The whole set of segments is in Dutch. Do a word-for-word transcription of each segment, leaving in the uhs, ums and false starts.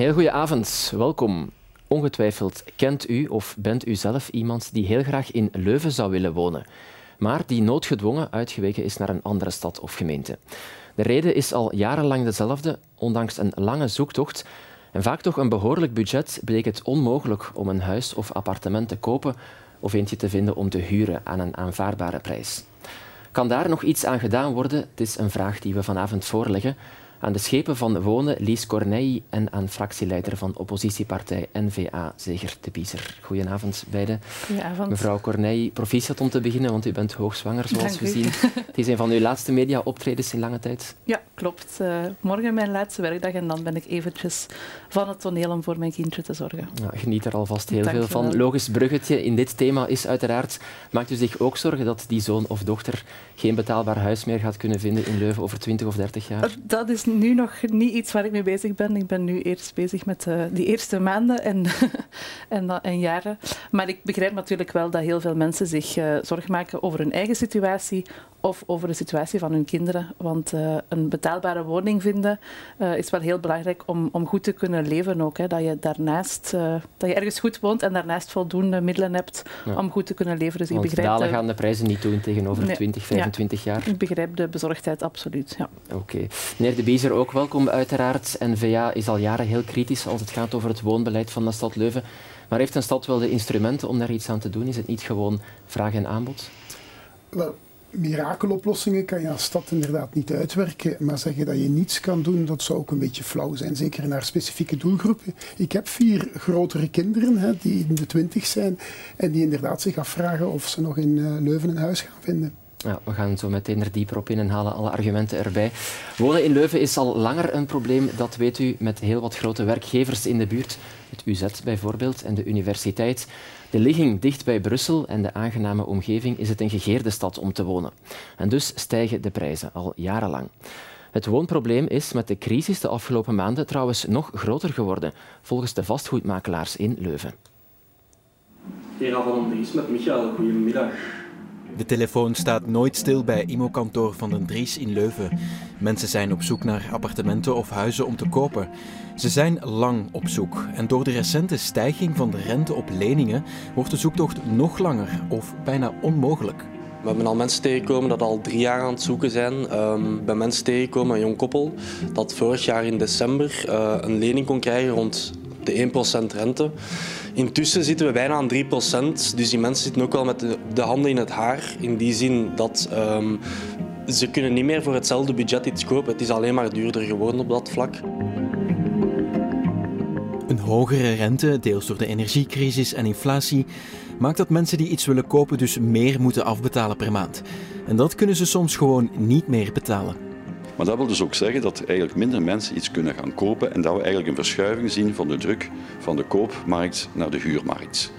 heel goede avond. Welkom. Ongetwijfeld kent u of bent u zelf iemand die heel graag in Leuven zou willen wonen, maar die noodgedwongen uitgeweken is naar een andere stad of gemeente. De reden is al jarenlang dezelfde, ondanks een lange zoektocht en vaak toch een behoorlijk budget bleek het onmogelijk om een huis of appartement te kopen of eentje te vinden om te huren aan een aanvaardbare prijs. Kan daar nog iets aan gedaan worden? Het is een vraag die we vanavond voorleggen aan de schepen van Wonen, Lies Corneillie, en aan fractieleider van oppositiepartij N-V A, Zeger de Debyser. Goedenavond, beiden. Goedenavond. Mevrouw Corneillie, proficiat om te beginnen, want u bent hoogzwanger, zoals Dank we u. zien. Het is een van uw laatste media-optredens in lange tijd. Ja, klopt. Uh, morgen mijn laatste werkdag en dan ben ik eventjes van het toneel om voor mijn kindje te zorgen. Nou, geniet er alvast heel Dank veel van. Logisch bruggetje in dit thema is uiteraard, maakt u zich ook zorgen dat die zoon of dochter geen betaalbaar huis meer gaat kunnen vinden in Leuven over twintig of dertig jaar? Dat is nu nog niet iets waar ik mee bezig ben. Ik ben nu eerst bezig met uh, die eerste maanden en, en, en jaren. Maar ik begrijp natuurlijk wel dat heel veel mensen zich uh, zorgen maken over hun eigen situatie of over de situatie van hun kinderen. Want uh, een betaalbare woning vinden uh, is wel heel belangrijk om, om goed te kunnen leven ook. Hè. Dat je daarnaast, uh, dat je ergens goed woont en daarnaast voldoende middelen hebt ja. om goed te kunnen leven. Dus want ik begrijp dalen de... gaan de prijzen niet doen tegenover nee. twintig, vijfentwintig jaar. Ik begrijp de bezorgdheid absoluut. Ja. Oké. Meneer De Bies, ook welkom uiteraard. N-V A is al jaren heel kritisch als het gaat over het woonbeleid van de stad Leuven. Maar heeft een stad wel de instrumenten om daar iets aan te doen? Is het niet gewoon vraag en aanbod? Wel, mirakeloplossingen kan je als stad inderdaad niet uitwerken. Maar zeggen dat je niets kan doen, dat zou ook een beetje flauw zijn. Zeker naar specifieke doelgroepen. Ik heb vier grotere kinderen hè, die in de twintig zijn en die inderdaad zich afvragen of ze nog in Leuven een huis gaan vinden. Ja, we gaan zo meteen er dieper op in en halen alle argumenten erbij. Wonen in Leuven is al langer een probleem, dat weet u, met heel wat grote werkgevers in de buurt. Het U Z bijvoorbeeld en de universiteit. De ligging dicht bij Brussel en de aangename omgeving is het een gegeerde stad om te wonen. En dus stijgen de prijzen al jarenlang. Het woonprobleem is met de crisis de afgelopen maanden trouwens nog groter geworden, volgens de vastgoedmakelaars in Leuven. Heera Vandendries met Michael, goedemiddag. De telefoon staat nooit stil bij Imo-kantoor Vandendries in Leuven. Mensen zijn op zoek naar appartementen of huizen om te kopen. Ze zijn lang op zoek en door de recente stijging van de rente op leningen wordt de zoektocht nog langer of bijna onmogelijk. We hebben al mensen tegengekomen dat al drie jaar aan het zoeken zijn. Um, bij mensen tegengekomen, een jong koppel, dat vorig jaar in december uh, een lening kon krijgen rond de één procent rente. Intussen zitten we bijna aan drie procent, dus die mensen zitten ook wel met de handen in het haar. In die zin dat um, ze kunnen niet meer voor hetzelfde budget iets kopen. Het is alleen maar duurder geworden op dat vlak. Een hogere rente, deels door de energiecrisis en inflatie, maakt dat mensen die iets willen kopen dus meer moeten afbetalen per maand. En dat kunnen ze soms gewoon niet meer betalen. Maar dat wil dus ook zeggen dat eigenlijk minder mensen iets kunnen gaan kopen en dat we eigenlijk een verschuiving zien van de druk van de koopmarkt naar de huurmarkt.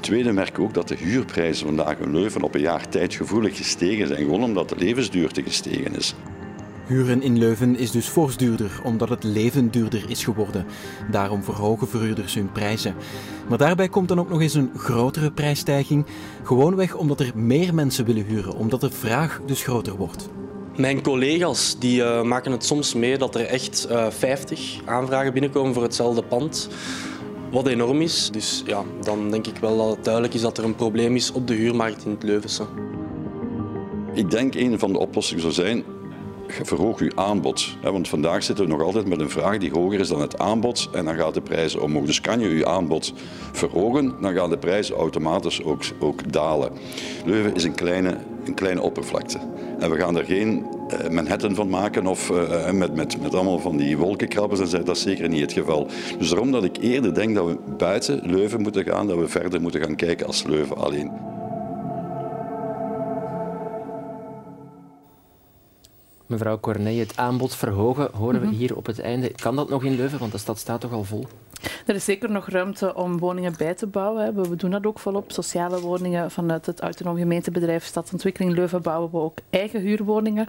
Tweede merken we ook dat de huurprijzen vandaag in Leuven op een jaar tijd gevoelig gestegen zijn, gewoon omdat de levensduurte gestegen is. Huren in Leuven is dus fors duurder, omdat het leven duurder is geworden. Daarom verhogen verhuurders hun prijzen. Maar daarbij komt dan ook nog eens een grotere prijsstijging, gewoonweg omdat er meer mensen willen huren, omdat de vraag dus groter wordt. Mijn collega's die, uh, maken het soms mee dat er echt uh, vijftig aanvragen binnenkomen voor hetzelfde pand. Wat enorm is. Dus ja, dan denk ik wel dat het duidelijk is dat er een probleem is op de huurmarkt in het Leuvense. Ik denk een van de oplossingen zou zijn, verhoog uw aanbod. Want vandaag zitten we nog altijd met een vraag die hoger is dan het aanbod en dan gaat de prijzen omhoog. Dus kan je uw aanbod verhogen, dan gaan de prijzen automatisch ook, ook dalen. Leuven is een kleine, een kleine oppervlakte. En we gaan er geen Manhattan van maken of uh, met, met, met allemaal van die wolkenkrabbers, dat is zeker niet het geval. Dus daarom dat ik eerder denk dat we buiten Leuven moeten gaan, dat we verder moeten gaan kijken als Leuven alleen. Mevrouw Corneillie, het aanbod verhogen horen we hier op het einde. Kan dat nog in Leuven, want de stad staat toch al vol? Er is zeker nog ruimte om woningen bij te bouwen. We doen dat ook volop. Sociale woningen vanuit het autonoom gemeentebedrijf Stadsontwikkeling Leuven bouwen we ook eigen huurwoningen.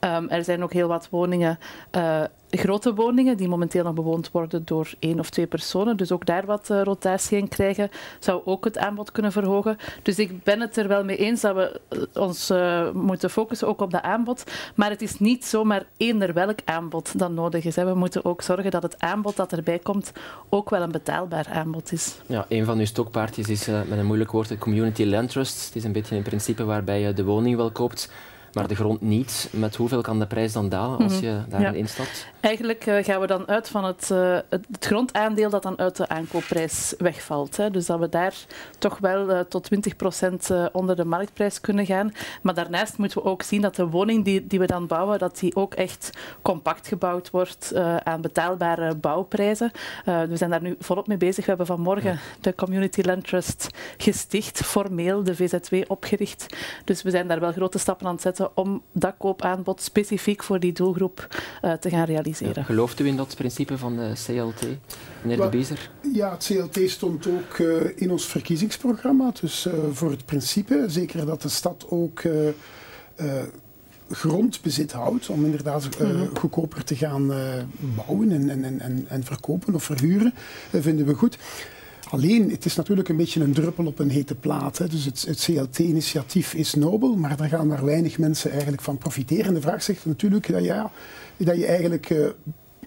Um, er zijn ook heel wat woningen uh, grote woningen die momenteel nog bewoond worden door één of twee personen, dus ook daar wat uh, rotatie in krijgen, zou ook het aanbod kunnen verhogen. Dus ik ben het er wel mee eens dat we ons uh, moeten focussen ook op dat aanbod, maar het is niet zomaar eender welk aanbod dat nodig is, hè. We moeten ook zorgen dat het aanbod dat erbij komt ook wel een betaalbaar aanbod is. Ja, een van uw stokpaardjes is uh, met een moeilijk woord de Community Land Trust. Het is een beetje in principe waarbij je de woning wel koopt, maar de grond niet. Met hoeveel kan de prijs dan dalen als je daarin ja. instapt? Eigenlijk uh, gaan we dan uit van het, uh, het grondaandeel dat dan uit de aankoopprijs wegvalt, hè. Dus dat we daar toch wel uh, tot twintig procent uh, onder de marktprijs kunnen gaan. Maar daarnaast moeten we ook zien dat de woning die, die we dan bouwen, dat die ook echt compact gebouwd wordt uh, aan betaalbare bouwprijzen. Uh, we zijn daar nu volop mee bezig. We hebben vanmorgen ja. de Community Land Trust gesticht, formeel de V Z W opgericht. Dus we zijn daar wel grote stappen aan het zetten om dat koopaanbod specifiek voor die doelgroep uh, te gaan realiseren. Ja, gelooft u in dat principe van de C L T, meneer well, de Debyser? Ja, het C L T stond ook uh, in ons verkiezingsprogramma. Dus uh, voor het principe, zeker dat de stad ook uh, uh, grondbezit houdt, om inderdaad uh, mm-hmm. goedkoper te gaan uh, bouwen en, en, en, en verkopen of verhuren, uh, vinden we goed. Alleen, het is natuurlijk een beetje een druppel op een hete plaat, hè. Dus het, het C L T-initiatief is nobel, maar daar gaan maar weinig mensen eigenlijk van profiteren. En de vraag zegt natuurlijk dat, ja, dat je eigenlijk uh,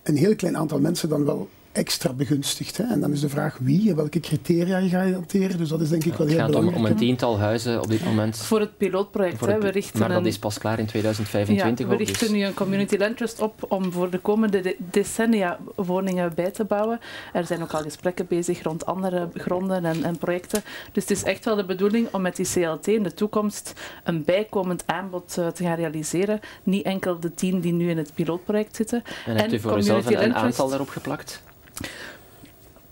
een heel klein aantal mensen dan wel extra begunstigt, hè. En dan is de vraag wie en welke criteria je gaat hanteren. Dus dat is denk ik wel heel belangrijk. Het gaat om, om een tiental huizen op dit moment. Voor het pilootproject. Voor het, hè, we richten maar dat is pas klaar in tweeduizend vijfentwintig. Ja, we richten nu een Community Land Trust op om voor de komende decennia woningen bij te bouwen. Er zijn ook al gesprekken bezig rond andere gronden en, en projecten. Dus het is echt wel de bedoeling om met die C L T in de toekomst een bijkomend aanbod uh, te gaan realiseren. Niet enkel de tien die nu in het pilootproject zitten. En, en hebt u voor uzelf een, een aantal daarop geplakt?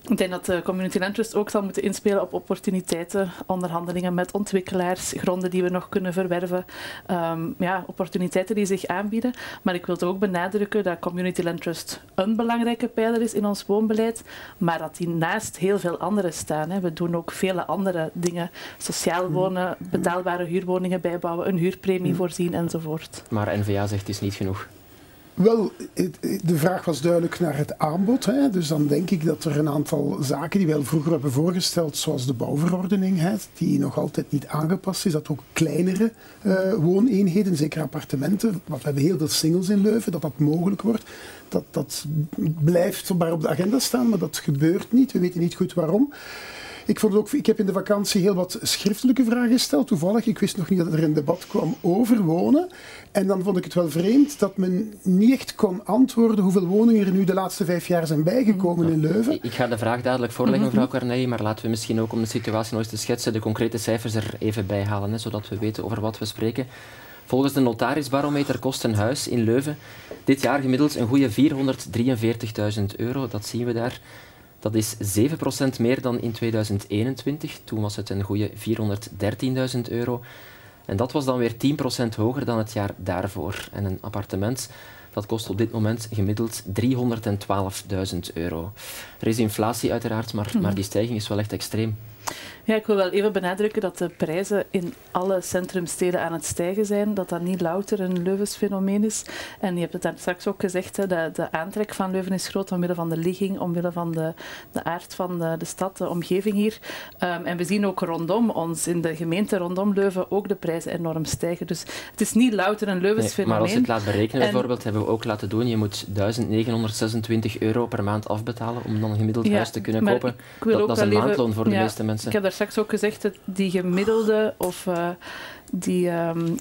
Ik denk dat de Community Land Trust ook zal moeten inspelen op opportuniteiten, onderhandelingen met ontwikkelaars, gronden die we nog kunnen verwerven, um, ja, opportuniteiten die zich aanbieden. Maar ik wil toch ook benadrukken dat Community Land Trust een belangrijke pijler is in ons woonbeleid, maar dat die naast heel veel andere staan, hè. We doen ook vele andere dingen, sociaal wonen, betaalbare huurwoningen bijbouwen, een huurpremie voorzien enzovoort. Maar N V A zegt het is niet genoeg. Wel, de vraag was duidelijk naar het aanbod, hè. Dus dan denk ik dat er een aantal zaken die wij al vroeger hebben voorgesteld, zoals de bouwverordening, hè, die nog altijd niet aangepast is, dat ook kleinere uh, wooneenheden, zeker appartementen, want we hebben heel veel singles in Leuven, dat dat mogelijk wordt. Dat, dat blijft maar op de agenda staan, maar dat gebeurt niet. We weten niet goed waarom. Ik, vond ook, ik heb in de vakantie heel wat schriftelijke vragen gesteld, toevallig. Ik wist nog niet dat er een debat kwam over wonen. En dan vond ik het wel vreemd dat men niet echt kon antwoorden hoeveel woningen er nu de laatste vijf jaar zijn bijgekomen in Leuven. Ik ga de vraag dadelijk voorleggen, mevrouw Corneillie, maar laten we misschien ook om de situatie nog eens te schetsen de concrete cijfers er even bij halen, hè, zodat we weten over wat we spreken. Volgens de notarisbarometer kost een huis in Leuven dit jaar gemiddeld een goede vierhonderddrieënveertigduizend euro. Dat zien we daar. Dat is zeven procent meer dan in tweeduizend eenentwintig. Toen was het een goede vierhonderddertienduizend euro. En dat was dan weer tien procent hoger dan het jaar daarvoor. En een appartement, dat kost op dit moment gemiddeld driehonderdtwaalfduizend euro. Er is inflatie uiteraard, maar, maar die stijging is wel echt extreem. Ja, ik wil wel even benadrukken dat de prijzen in alle centrumsteden aan het stijgen zijn. Dat dat niet louter een Leuvens fenomeen is. En je hebt het daar straks ook gezegd, hè, de, de aantrek van Leuven is groot omwille van de ligging, omwille van de, de aard van de, de stad, de omgeving hier. Um, en we zien ook rondom ons, in de gemeente rondom Leuven, ook de prijzen enorm stijgen. Dus het is niet louter een Leuvens fenomeen. Nee, maar als je het laat berekenen en, bijvoorbeeld, hebben we ook laten doen. Je moet duizend negenhonderdzesentwintig euro per maand afbetalen om dan een gemiddeld ja, huis te kunnen kopen. Dat, dat is een maandloon voor ja, de meeste mensen. Ik heb daar straks ook gezegd dat die gemiddelde of uh, die, um,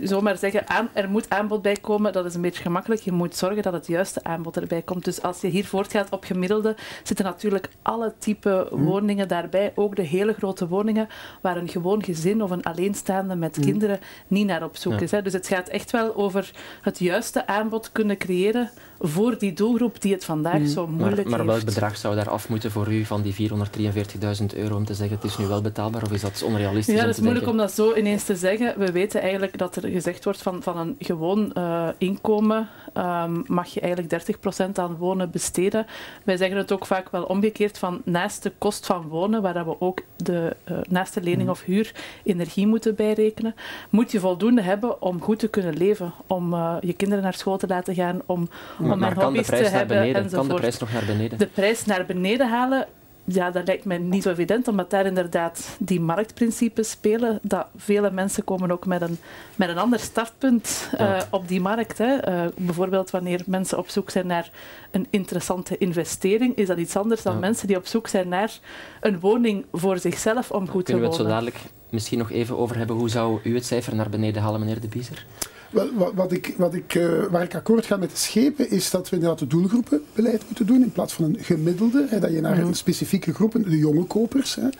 zomaar zeggen, aan, er moet aanbod bij komen, dat is een beetje gemakkelijk. Je moet zorgen dat het juiste aanbod erbij komt. Dus als je hier voortgaat op gemiddelde, zitten natuurlijk alle type mm. woningen daarbij, ook de hele grote woningen, waar een gewoon gezin of een alleenstaande met mm. kinderen niet naar op zoek ja. is, hè. Dus het gaat echt wel over het juiste aanbod kunnen creëren voor die doelgroep die het vandaag mm. zo moeilijk maar, maar heeft. Maar welk bedrag zou daar af moeten voor u van die vierhonderddrieënveertigduizend euro om te zeggen het is nu wel betaalbaar of is dat onrealistisch? Ja, dat is moeilijk om dat zo ineens te zeggen. We weten eigenlijk dat er gezegd wordt van, van een gewoon uh, inkomen um, mag je eigenlijk dertig procent aan wonen besteden. Wij zeggen het ook vaak wel omgekeerd van naast de kost van wonen, waar we ook de, uh, naast de lening of huur energie moeten bijrekenen, moet je voldoende hebben om goed te kunnen leven, om uh, je kinderen naar school te laten gaan, om om mijn hobby's te hebben enzovoort. Kan de prijs nog naar beneden? De prijs naar beneden halen, ja, dat lijkt mij niet zo evident, omdat daar inderdaad die marktprincipes spelen. Dat vele mensen komen ook met een, met een ander startpunt uh, ja. op die markt. Hè. Uh, bijvoorbeeld wanneer mensen op zoek zijn naar een interessante investering, is dat iets anders dan ja. mensen die op zoek zijn naar een woning voor zichzelf om goed Kunnen te wonen. Kunnen we het zo dadelijk misschien nog even over hebben. Hoe zou u het cijfer naar beneden halen, meneer De Debyser? Wel, wat, wat ik, wat ik, uh, waar ik akkoord ga met de schepen is dat we inderdaad het doelgroepenbeleid moeten doen in plaats van een gemiddelde, hè, dat je naar een specifieke groepen, de jonge kopers, hè,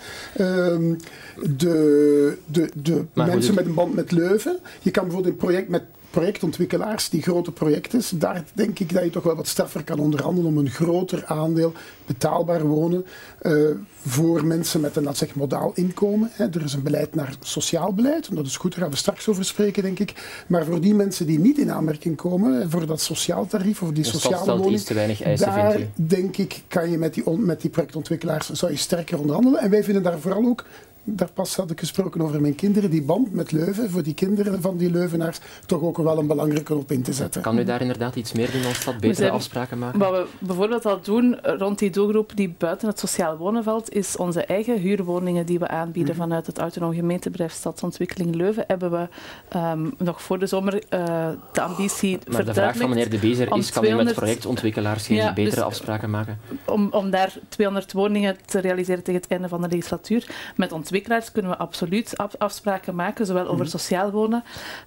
uh, de, de, de mensen met een band met Leuven. Je kan bijvoorbeeld een project met projectontwikkelaars, die grote projecten, daar denk ik dat je toch wel wat straffer kan onderhandelen om een groter aandeel betaalbaar wonen uh, voor mensen met een, laat zeggen, modaal inkomen. Hè. Er is een beleid naar sociaal beleid, en dat is goed, daar gaan we straks over spreken, denk ik. Maar voor die mensen die niet in aanmerking komen, voor dat sociaal tarief of die de sociale woning, stelt iets te weinig eisen, daar vindt u? Denk ik, kan je met die, on, met die projectontwikkelaars zou je sterker onderhandelen. En wij vinden daar vooral ook... Daar pas had ik gesproken over mijn kinderen. Die band met Leuven, voor die kinderen van die Leuvenaars, toch ook wel een belangrijke op in te zetten. Kan u daar inderdaad iets meer doen als dat betere zijn, afspraken maken? Wat we bijvoorbeeld al doen rond die doelgroep die buiten het sociaal wonen valt, is onze eigen huurwoningen die we aanbieden hmm. vanuit het autonoom gemeentebedrijf Stadsontwikkeling Leuven. Hebben we um, nog voor de zomer uh, de ambitie oh, maar de vraag van meneer De Debyser is, kan tweehonderd... u met projectontwikkelaars geen ja, betere dus, afspraken maken? Om, om daar tweehonderd woningen te realiseren tegen het einde van de legislatuur, met ontwikkeling kunnen we absoluut afspraken maken, zowel over sociaal wonen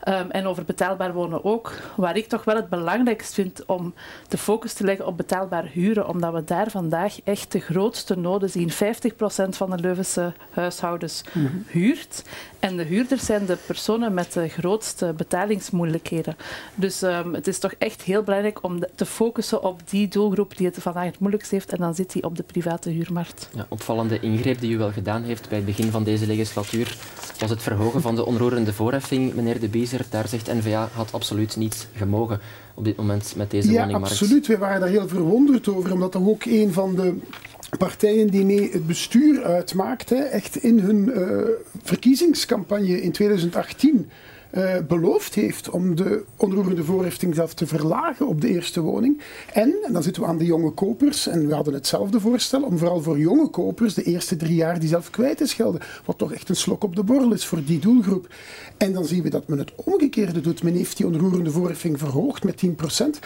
um, en over betaalbaar wonen ook. Waar ik toch wel het belangrijkst vind om de focus te leggen op betaalbaar huren, omdat we daar vandaag echt de grootste noden zien. vijftig procent van de Leuvense huishoudens mm-hmm. huurt. En de huurders zijn de personen met de grootste betalingsmoeilijkheden. Dus um, het is toch echt heel belangrijk om de, te focussen op die doelgroep die het vandaag het moeilijkst heeft. En dan zit die op de private huurmarkt. Ja, opvallende ingreep die u wel gedaan heeft bij het begin van deze legislatuur was het verhogen van de onroerende voorheffing. Meneer De Debyser, daar zegt N-V A had absoluut niets gemogen op dit moment met deze ja, woningmarkt. Ja, absoluut. We waren daar heel verwonderd over, omdat dat ook een van de... partijen die mee het bestuur uitmaakt, echt in hun uh, verkiezingscampagne in twintig achttien uh, beloofd heeft om de onroerende voorheffing zelf te verlagen op de eerste woning. En, en dan zitten we aan de jonge kopers, en we hadden hetzelfde voorstel, om vooral voor jonge kopers de eerste drie jaar die zelf kwijt te schelden, wat toch echt een slok op de borrel is voor die doelgroep. En dan zien we dat men het omgekeerde doet. Men heeft die onroerende voorheffing verhoogd met tien procent.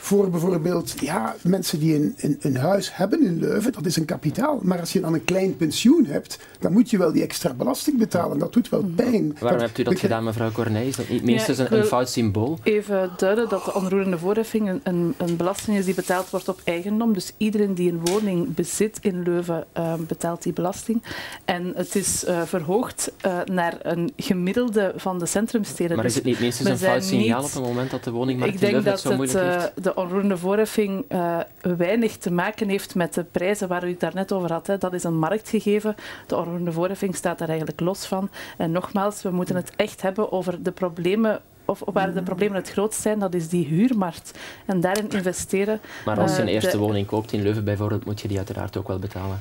Voor bijvoorbeeld ja, mensen die een, een, een huis hebben in Leuven, dat is een kapitaal. Maar als je dan een klein pensioen hebt, dan moet je wel die extra belasting betalen. Dat doet wel pijn. Waarom dat, hebt u dat gedaan, mevrouw Corneillie? Is dat niet minstens ja, een, een fout symbool? Even duiden dat de onroerende voorheffing een, een, een belasting is die betaald wordt op eigendom. Dus iedereen die een woning bezit in Leuven uh, betaalt die belasting. En het is uh, verhoogd uh, naar een gemiddelde van de centrumsteden. Maar is het niet minstens een fout signaal niet... op het moment dat de woningmarkt in Leuven het zo moeilijk heeft? Ik denk dat de onroerende voorheffing uh, weinig te maken heeft met de prijzen waar u het daarnet over had. Hè. Dat is een marktgegeven. De onroerende voorheffing staat daar eigenlijk los van. En nogmaals, we moeten het echt hebben over de problemen, of waar de problemen het grootst zijn, dat is die huurmarkt. En daarin investeren... Maar als je een eerste de... woning koopt in Leuven bijvoorbeeld, moet je die uiteraard ook wel betalen.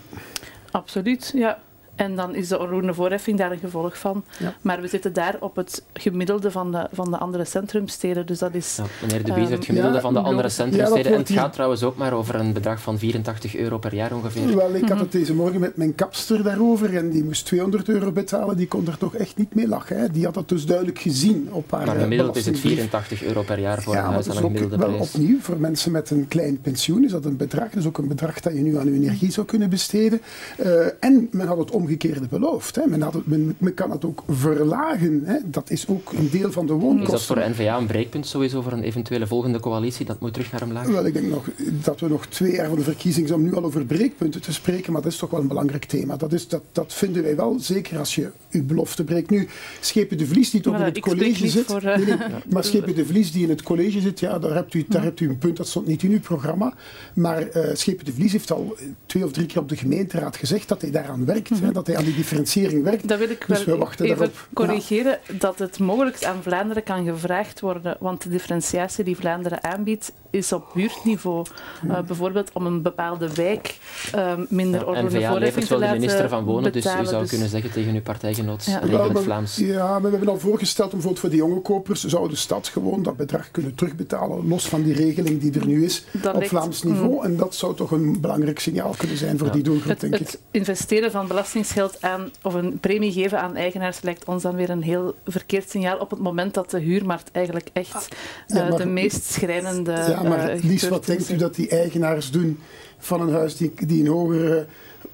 Absoluut, ja. En dan is de onroerende voorheffing daar een gevolg van. Ja. Maar we zitten daar op het gemiddelde van de, van de andere centrumsteden. Dus dat is... Ja, meneer De Debyser, het gemiddelde ja, van de andere centrumsteden. Ja, en het die... gaat trouwens ook maar over een bedrag van vierentachtig euro per jaar ongeveer. Wel, ik had het deze morgen met mijn kapster daarover. En die moest tweehonderd euro betalen. Die kon er toch echt niet mee lachen. Hè. Die had dat dus duidelijk gezien op haar... Maar gemiddeld is het vierentachtig euro per jaar voor ja, een huis aan een gemiddelde prijs. Wel opnieuw, voor mensen met een klein pensioen is dat een bedrag. Dat is ook een bedrag dat je nu aan uw energie zou kunnen besteden. Uh, en men had het om omgekeerde beloofd. Hè. Men, had het, men, men kan het ook verlagen. Hè. Dat is ook een deel van de woonkosten. Is dat voor de N-V A een breekpunt sowieso voor een eventuele volgende coalitie? Dat moet terug naar hem lagen? Wel, ik denk nog dat we nog twee jaar van de verkiezingen om nu al over breekpunten te spreken, maar dat is toch wel een belangrijk thema. Dat, is, dat, dat vinden wij wel, zeker als je uw belofte breekt. Nu, Schepen de Vlies die toch in het college zit... Voor, uh... nee, nee, ja. Maar Schepen de Vlies die in het college zit, ja, daar, hebt u, daar hebt u een punt, dat stond niet in uw programma. Maar uh, Schepen de Vlies heeft al twee of drie keer op de gemeenteraad gezegd dat hij daaraan werkt. Mm-hmm. dat hij aan die differentiëring werkt. Dat wil ik dus wel we wachten even daarop. corrigeren, ja. dat het mogelijk aan Vlaanderen kan gevraagd worden, want de differentiatie die Vlaanderen aanbiedt is op buurtniveau. Uh, bijvoorbeeld om een bepaalde wijk uh, minder ja, ordelijke voorlichting te laten wel de minister van Wonen, betalen, dus u zou dus... kunnen zeggen tegen uw partijgenoot ja. regel het Vlaams. Ja, maar we hebben al voorgesteld, bijvoorbeeld voor de jonge kopers, zou de stad gewoon dat bedrag kunnen terugbetalen, los van die regeling die er nu is, dat op ligt, Vlaams niveau. Mm. En dat zou toch een belangrijk signaal kunnen zijn voor ja. die doelgroep, het, denk ik. Het investeren van belastingsgeld aan, of een premie geven aan eigenaars, lijkt ons dan weer een heel verkeerd signaal op het moment dat de huurmarkt eigenlijk echt ah, ja, uh, maar, de meest schrijnende... Ja, maar uh, Lies, wat denkt u dat die eigenaars doen van een huis die, die een hogere...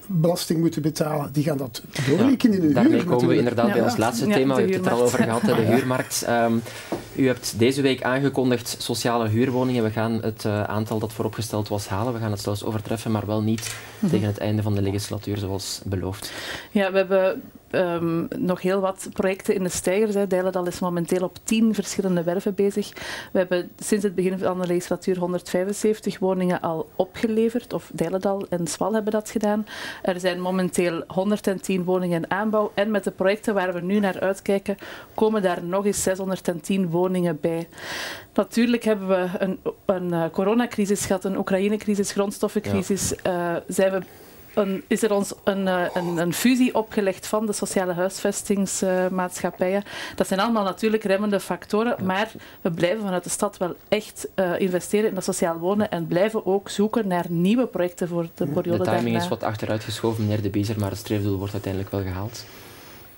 belasting moeten betalen, die gaan dat doorlikken ja, in de huur. Daarmee komen we inderdaad ja, bij ons laatste ja, thema, we hebben het er al over gehad, de huurmarkt. Um, u hebt deze week aangekondigd sociale huurwoningen. We gaan het uh, aantal dat vooropgesteld was halen. We gaan het zelfs overtreffen, maar wel niet mm-hmm. tegen het einde van de legislatuur, zoals beloofd. Ja, we hebben... Um, nog heel wat projecten in de steigers. Dijledal is momenteel op tien verschillende werven bezig. We hebben sinds het begin van de legislatuur honderdvijfenzeventig woningen al opgeleverd, of Dijledal en Zwal hebben dat gedaan. Er zijn momenteel honderdtien woningen in aanbouw en met de projecten waar we nu naar uitkijken komen daar nog eens zeshonderdtien woningen bij. Natuurlijk hebben we een, een coronacrisis gehad, een Oekraïne-crisis, grondstoffencrisis. Ja. Uh, zijn we Een, is er ons een, een, een fusie opgelegd van de sociale huisvestingsmaatschappijen. Dat zijn allemaal natuurlijk remmende factoren, maar we blijven vanuit de stad wel echt uh, investeren in dat sociaal wonen en blijven ook zoeken naar nieuwe projecten voor de periode daarna. De timing daarna. is wat achteruitgeschoven, meneer De Debyser, maar het streefdoel wordt uiteindelijk wel gehaald.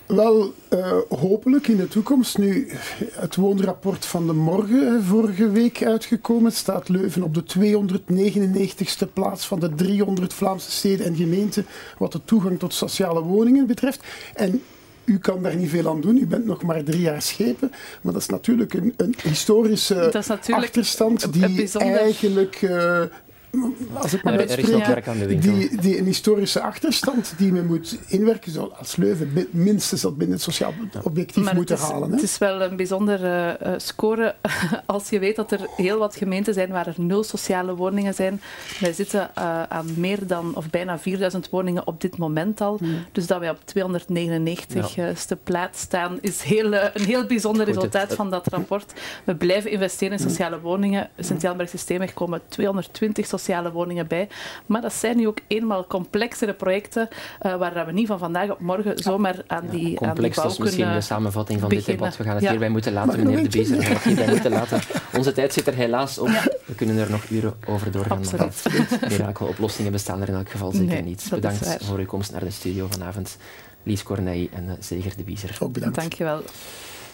Wel, uh, hopelijk in de toekomst. Nu, het woonrapport van de morgen, vorige week uitgekomen, staat Leuven op de tweehonderdnegenennegentigste plaats van de driehonderd Vlaamse steden en gemeenten wat de toegang tot sociale woningen betreft. En u kan daar niet veel aan doen, u bent nog maar drie jaar schepen. Maar dat is natuurlijk een, een historische achterstand die bijzonder... eigenlijk... Uh, Als ik maar uitspreek, die, die een historische achterstand die men moet inwerken, zal als Leuven minstens dat binnen het sociaal objectief maar moeten het is, halen. Hè? Het is wel een bijzondere uh, score als je weet dat er heel wat gemeenten zijn waar er nul sociale woningen zijn. Wij zitten uh, aan meer dan, of bijna vierduizend woningen op dit moment al. Hmm. Dus dat wij op tweehonderdnegenennegentigste ja. plaats staan is heel, uh, een heel bijzonder Goed, resultaat het, het, van dat rapport. We blijven investeren in sociale woningen. Sint-Sielberg systeemweg komen tweehonderdtwintig sociale sociale woningen bij. Maar dat zijn nu ook eenmaal complexere projecten uh, waar we niet van vandaag op morgen zomaar aan ja, die complex, aan die bouw dat is misschien de samenvatting van beginnen. dit debat. We gaan het ja. hierbij moeten laten, meneer De Debyser. We gaan het hierbij moeten laten. Onze tijd zit er helaas op. Ja. We kunnen er nog uren over doorgaan. Mirakeloplossingen bestaan er in elk geval zeker nee, niet. Bedankt voor uw komst naar de studio vanavond. Lies Corneillie en Zeger de Debyser. Ook bedankt. Dankjewel.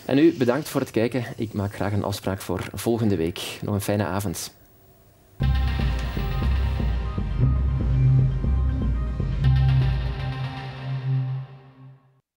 En u bedankt voor het kijken. Ik maak graag een afspraak voor volgende week. Nog een fijne avond.